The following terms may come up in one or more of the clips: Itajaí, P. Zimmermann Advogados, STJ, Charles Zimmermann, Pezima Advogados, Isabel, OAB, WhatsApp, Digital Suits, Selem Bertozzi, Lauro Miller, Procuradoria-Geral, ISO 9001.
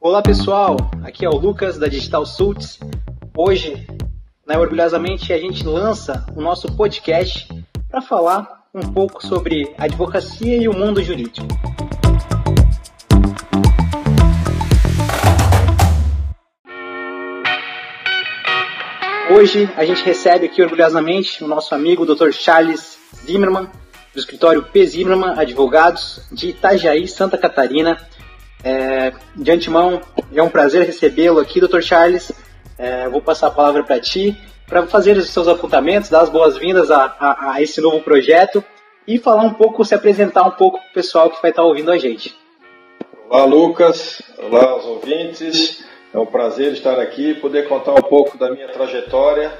Olá pessoal, aqui é o Lucas da Digital Suits. Hoje, orgulhosamente, a gente lança o nosso podcast para falar um pouco sobre advocacia e o mundo jurídico. Hoje a gente recebe aqui orgulhosamente o nosso amigo Dr. Charles Zimmermann, do escritório P. Zimmermann Advogados, de Itajaí, Santa Catarina. De antemão, é um prazer recebê-lo aqui, Dr. Charles. Vou passar a palavra para ti, para fazer os seus apontamentos, dar as boas-vindas a esse novo projeto e falar um pouco, se apresentar um pouco para o pessoal que vai estar ouvindo a gente. Olá, Lucas. Olá aos ouvintes. É um prazer estar aqui, poder contar um pouco da minha trajetória,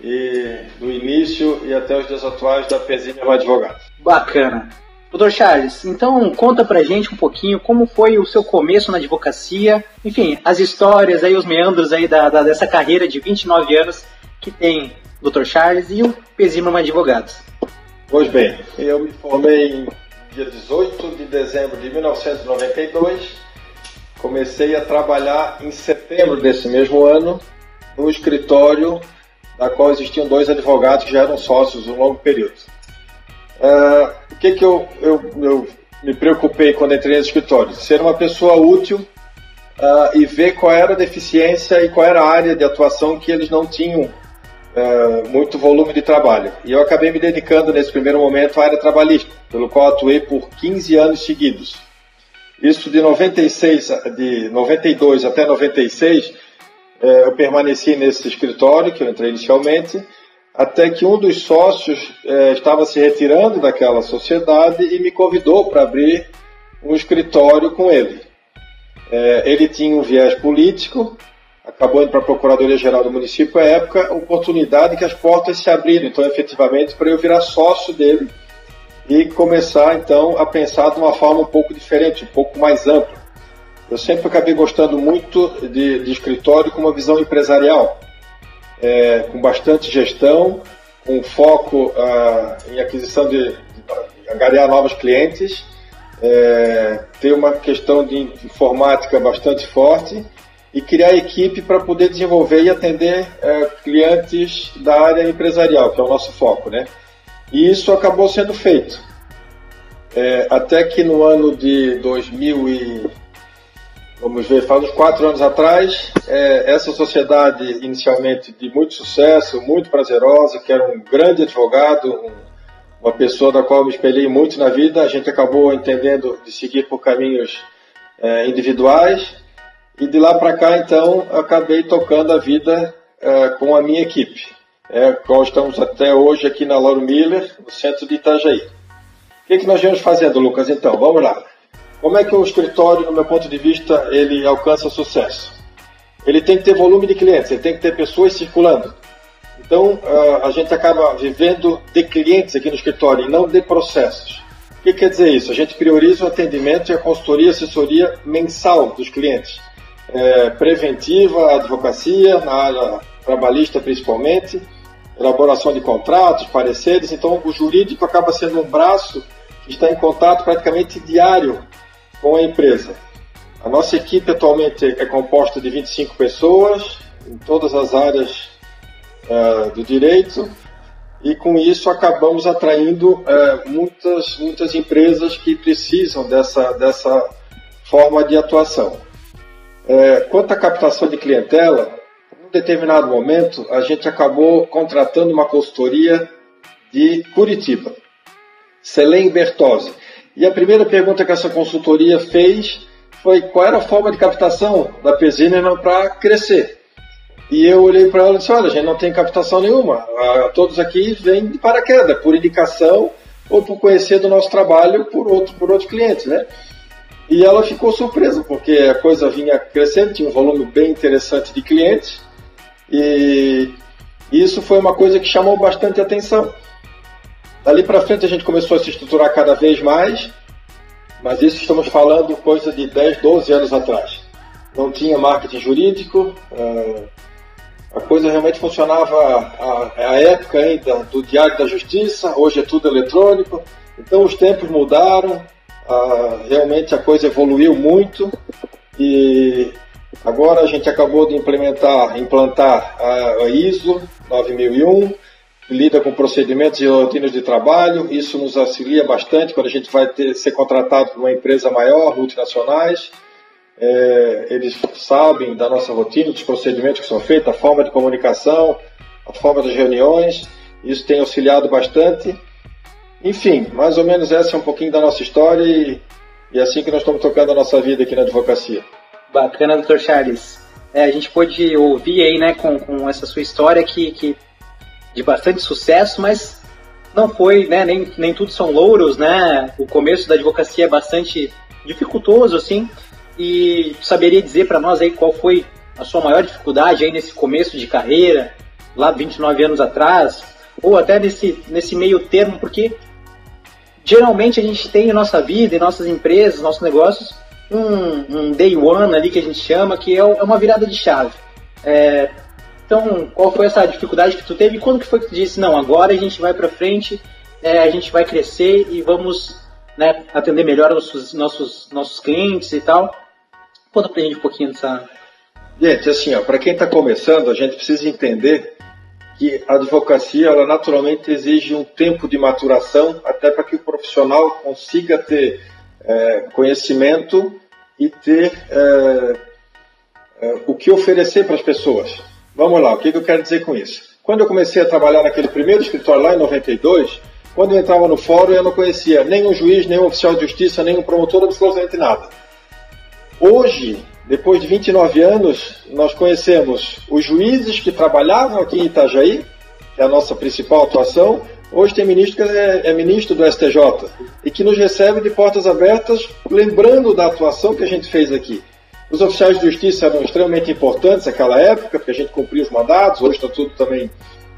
e do início e até os dias atuais da Pezima Advogados. Bacana. Doutor Charles, então conta pra gente um pouquinho como foi o seu começo na advocacia, enfim, as histórias, aí, os meandros aí dessa carreira de 29 anos que tem o Dr. Charles e o Pezima Advogados. Pois bem, eu me formei em dia 18 de dezembro de 1992, comecei a trabalhar em setembro desse mesmo ano no escritório da qual existiam dois advogados que já eram sócios um longo período. O que que eu me preocupei quando entrei nesse escritório? Ser uma pessoa útil e ver qual era a deficiência e qual era a área de atuação que eles não tinham muito volume de trabalho. E eu acabei me dedicando nesse primeiro momento à área trabalhista, pelo qual atuei por 15 anos seguidos. Isso de 92 até 96, eu permaneci nesse escritório que eu entrei inicialmente, até que um dos sócios estava se retirando daquela sociedade e me convidou para abrir um escritório com ele. Ele tinha um viés político, acabou indo para a Procuradoria-Geral do município à época, oportunidade que as portas se abriram, então efetivamente para eu virar sócio dele e começar então a pensar de uma forma um pouco diferente, um pouco mais ampla. Eu sempre acabei gostando muito de escritório com uma visão empresarial, com bastante gestão, com foco em aquisição de angariar novos clientes, ter uma questão de informática bastante forte e criar equipe para poder desenvolver e atender clientes da área empresarial, que é o nosso foco, né? E isso acabou sendo feito. Até que no ano de 2000, faz uns 4 anos atrás, essa sociedade inicialmente de muito sucesso, muito prazerosa, que era um grande advogado, uma pessoa da qual eu me espelhei muito na vida, a gente acabou entendendo de seguir por caminhos individuais, e de lá para cá, então, acabei tocando a vida com a minha equipe, qual estamos até hoje aqui na Lauro Miller, no centro de Itajaí. O que nós viemos fazendo, Lucas? Então, vamos lá. Como é que o escritório, no meu ponto de vista, ele alcança sucesso? Ele tem que ter volume de clientes, ele tem que ter pessoas circulando. Então, a gente acaba vivendo de clientes aqui no escritório e não de processos. O que quer dizer isso? A gente prioriza o atendimento e a consultoria e assessoria mensal dos clientes. Preventiva, advocacia, na área trabalhista principalmente, elaboração de contratos, pareceres. Então, o jurídico acaba sendo um braço que está em contato praticamente diário com a empresa. A nossa equipe atualmente é composta de 25 pessoas, em todas as áreas do direito, e com isso acabamos atraindo muitas empresas que precisam dessa forma de atuação. Quanto à captação de clientela, em um determinado momento a gente acabou contratando uma consultoria de Curitiba, Selem Bertozzi. E a primeira pergunta que essa consultoria fez foi qual era a forma de captação da P. Zimmermann para crescer. E eu olhei para ela e disse, olha, a gente não tem captação nenhuma. Todos aqui vêm de paraquedas, por indicação ou por conhecer do nosso trabalho por outro cliente, né? E ela ficou surpresa, porque a coisa vinha crescendo, tinha um volume bem interessante de clientes. E isso foi uma coisa que chamou bastante atenção. Dali para frente a gente começou a se estruturar cada vez mais, mas isso estamos falando coisa de 10, 12 anos atrás. Não tinha marketing jurídico, a coisa realmente funcionava à época ainda do Diário da Justiça, hoje é tudo eletrônico, então os tempos mudaram, realmente a coisa evoluiu muito e agora a gente acabou de implantar a ISO 9001, que lida com procedimentos e rotinas de trabalho. Isso nos auxilia bastante quando a gente vai ser contratado por uma empresa maior, multinacionais. Eles sabem da nossa rotina, dos procedimentos que são feitos, a forma de comunicação, a forma das reuniões. Isso tem auxiliado bastante. Enfim, mais ou menos essa é um pouquinho da nossa história e é assim que nós estamos tocando a nossa vida aqui na advocacia. Bacana, doutor Charles. A gente pôde ouvir aí, né, com essa sua história que de bastante sucesso, mas não foi, né, nem tudo são louros, né? O começo da advocacia é bastante dificultoso, assim. E saberia dizer para nós aí qual foi a sua maior dificuldade aí nesse começo de carreira, lá 29 anos atrás, ou até nesse meio termo, porque geralmente a gente tem em nossa vida, em nossas empresas, nossos negócios, um day one ali que a gente chama, que é uma virada de chave. Então, qual foi essa dificuldade que tu teve? Quando que foi que tu disse, não, agora a gente vai para frente, a gente vai crescer e vamos, né, atender melhor os nossos clientes e tal? Conta pra gente um pouquinho dessa... Gente, assim, para quem está começando, a gente precisa entender que a advocacia, ela naturalmente exige um tempo de maturação, até para que o profissional consiga ter conhecimento e ter o que oferecer para as pessoas. Vamos lá, o que eu quero dizer com isso? Quando eu comecei a trabalhar naquele primeiro escritório lá em 92, quando eu entrava no fórum, eu não conhecia nenhum juiz, nenhum oficial de justiça, nenhum promotor, absolutamente nada. Hoje, depois de 29 anos, nós conhecemos os juízes que trabalhavam aqui em Itajaí, que é a nossa principal atuação. Hoje tem ministro que é ministro do STJ e que nos recebe de portas abertas, lembrando da atuação que a gente fez aqui. Os oficiais de justiça eram extremamente importantes naquela época, porque a gente cumpria os mandados. Hoje está tudo também,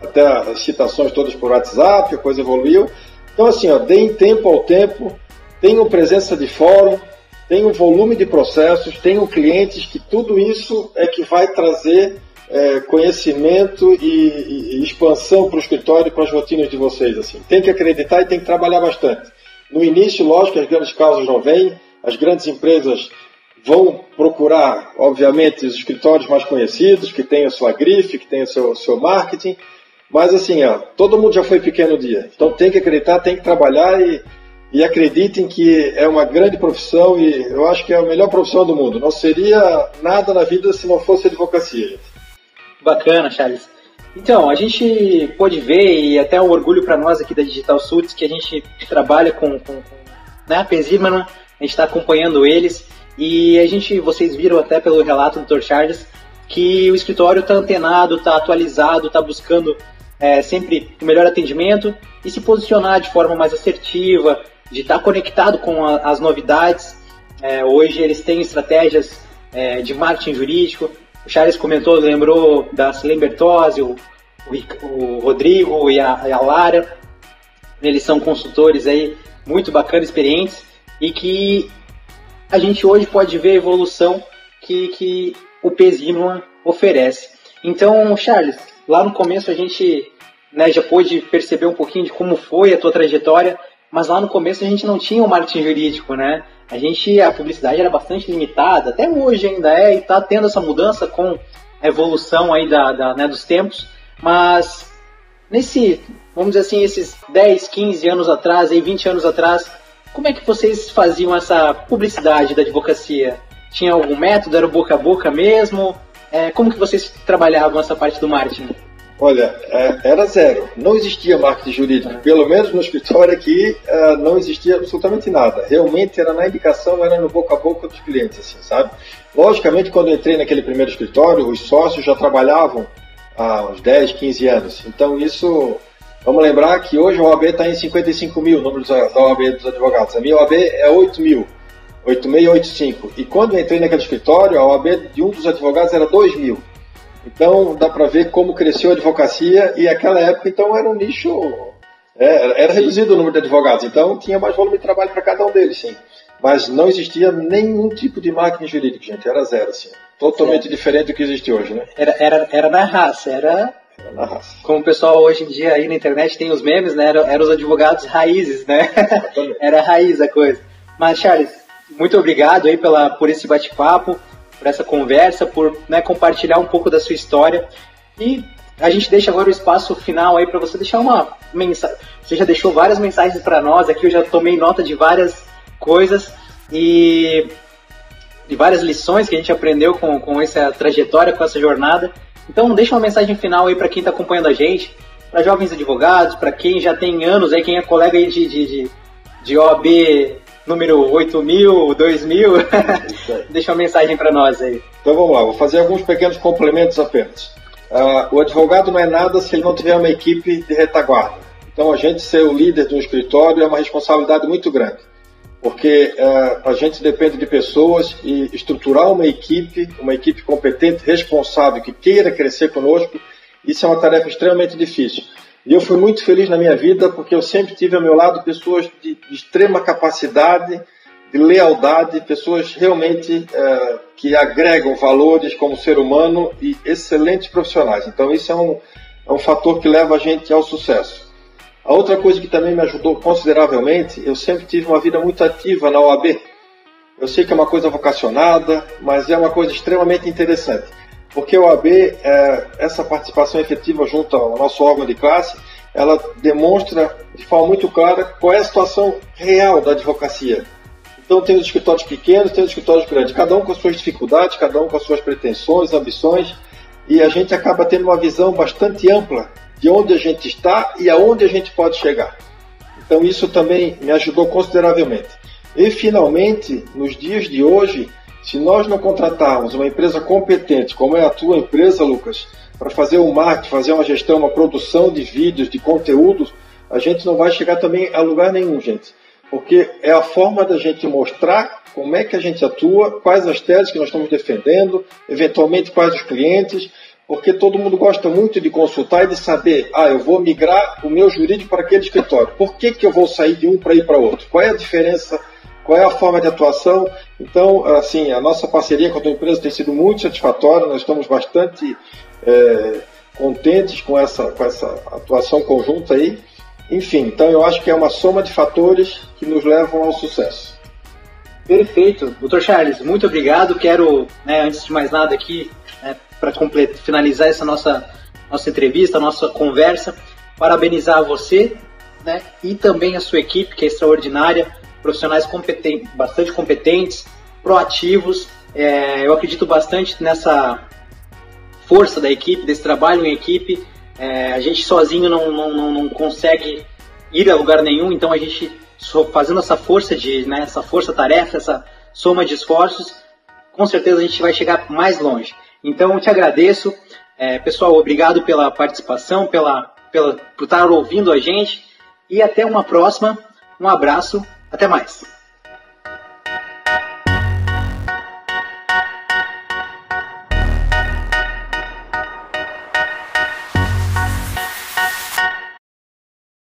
até as citações todas por WhatsApp, a coisa evoluiu. Então, assim, deem tempo ao tempo, tenham presença de fórum, tenham volume de processos, tenham clientes, que tudo isso é que vai trazer conhecimento e expansão para o escritório e para as rotinas de vocês. Assim, tem que acreditar e tem que trabalhar bastante. No início, lógico, as grandes causas não vêm, as grandes empresas vão procurar, obviamente, os escritórios mais conhecidos, que tem a sua grife, que tem o seu marketing, mas assim, todo mundo já foi pequeno um dia. Então tem que acreditar, tem que trabalhar e acreditem que é uma grande profissão e eu acho que é a melhor profissão do mundo. Não seria nada na vida se não fosse a advocacia, gente. Bacana, Charles. Então, a gente pôde ver, e até um orgulho para nós aqui da Digital Suits, que a gente trabalha com a P. Zimmermann, a gente está acompanhando eles. E vocês viram até pelo relato do Dr. Charles que o escritório está antenado, está atualizado, está buscando sempre o melhor atendimento e se posicionar de forma mais assertiva, de estar conectado com as novidades. Hoje eles têm estratégias de marketing jurídico. O Charles comentou, lembrou da Selem Bertozzi, o Rodrigo e a Lara. Eles são consultores aí muito bacanas, experientes e que... a gente hoje pode ver a evolução que o P. Zimmermann oferece. Então, Charles, lá no começo a gente, né, já pôde perceber um pouquinho de como foi a tua trajetória, mas lá no começo a gente não tinha o marketing jurídico, né? A publicidade era bastante limitada, até hoje ainda é, e está tendo essa mudança com a evolução aí dos tempos, mas vamos dizer assim, esses 10, 15 anos atrás, aí 20 anos atrás, como é que vocês faziam essa publicidade da advocacia? Tinha algum método? Era boca a boca mesmo? Como que vocês trabalhavam essa parte do marketing? Olha, era zero. Não existia marketing jurídico. Pelo menos no escritório aqui não existia absolutamente nada. Realmente era na indicação, era no boca a boca dos clientes, assim, sabe? Logicamente, quando eu entrei naquele primeiro escritório, os sócios já trabalhavam há uns 10, 15 anos. Então isso... Vamos lembrar que hoje a OAB está em 55 mil, o número da OAB dos advogados. A minha OAB é 8 mil, 8.685. E quando eu entrei naquele escritório, a OAB de um dos advogados era 2 mil. Então dá para ver como cresceu a advocacia e naquela época então era um nicho... Era reduzido o número de advogados, então tinha mais volume de trabalho para cada um deles, sim. Mas não existia nenhum tipo de marketing jurídico, gente, era zero, assim. Totalmente diferente do que existe hoje, né? Era na raça, na raça. Como o pessoal hoje em dia aí na internet tem os memes, né? Eram os advogados raízes, né? Era raiz a coisa. Mas, Charles, muito obrigado aí por esse bate-papo, por essa conversa, por compartilhar um pouco da sua história. E a gente deixa agora o espaço final aí para você deixar uma mensagem. Você já deixou várias mensagens para nós aqui, eu já tomei nota de várias coisas e de várias lições que a gente aprendeu com essa trajetória, com essa jornada. Então, deixa uma mensagem final aí para quem está acompanhando a gente, para jovens advogados, para quem já tem anos aí, quem é colega aí de OAB número 8000, 2000, deixa uma mensagem para nós aí. Então vamos lá, vou fazer alguns pequenos complementos apenas. O advogado não é nada se ele não tiver uma equipe de retaguarda. Então a gente ser o líder de um escritório é uma responsabilidade muito grande, porque a gente depende de pessoas e estruturar uma equipe competente, responsável, que queira crescer conosco, isso é uma tarefa extremamente difícil. E eu fui muito feliz na minha vida porque eu sempre tive ao meu lado pessoas de extrema capacidade, de lealdade, pessoas realmente que agregam valores como ser humano e excelentes profissionais. Então isso é um fator que leva a gente ao sucesso. A outra coisa que também me ajudou consideravelmente, eu sempre tive uma vida muito ativa na OAB. Eu sei que é uma coisa vocacionada, mas é uma coisa extremamente interessante. Porque a OAB, essa participação efetiva junto ao nosso órgão de classe, ela demonstra de forma muito clara qual é a situação real da advocacia. Então tem os escritórios pequenos, tem os escritórios grandes, cada um com as suas dificuldades, cada um com as suas pretensões, ambições, e a gente acaba tendo uma visão bastante ampla de onde a gente está e aonde a gente pode chegar. Então isso também me ajudou consideravelmente. E finalmente, nos dias de hoje, se nós não contratarmos uma empresa competente, como é a tua empresa, Lucas, para fazer o marketing, fazer uma gestão, uma produção de vídeos, de conteúdos, a gente não vai chegar também a lugar nenhum, gente. Porque é a forma da gente mostrar como é que a gente atua, quais as teses que nós estamos defendendo, eventualmente quais os clientes, porque todo mundo gosta muito de consultar e de saber, eu vou migrar o meu jurídico para aquele escritório. Por que que eu vou sair de um para ir para outro? Qual é a diferença? Qual é a forma de atuação? Então, assim, a nossa parceria com a tua empresa tem sido muito satisfatória, nós estamos bastante contentes com essa atuação conjunta aí. Enfim, então eu acho que é uma soma de fatores que nos levam ao sucesso. Perfeito. Dr. Charles, muito obrigado. Quero, antes de mais nada aqui, para finalizar essa nossa entrevista, nossa conversa, parabenizar você e também a sua equipe, que é extraordinária, profissionais bastante competentes, proativos. Eu acredito bastante nessa força da equipe, desse trabalho em equipe. A gente sozinho não consegue ir a lugar nenhum, então a gente fazendo essa força essa força-tarefa, essa soma de esforços, com certeza a gente vai chegar mais longe. Então eu te agradeço, pessoal, obrigado pela participação, por estar ouvindo a gente, e até uma próxima, um abraço. Até mais!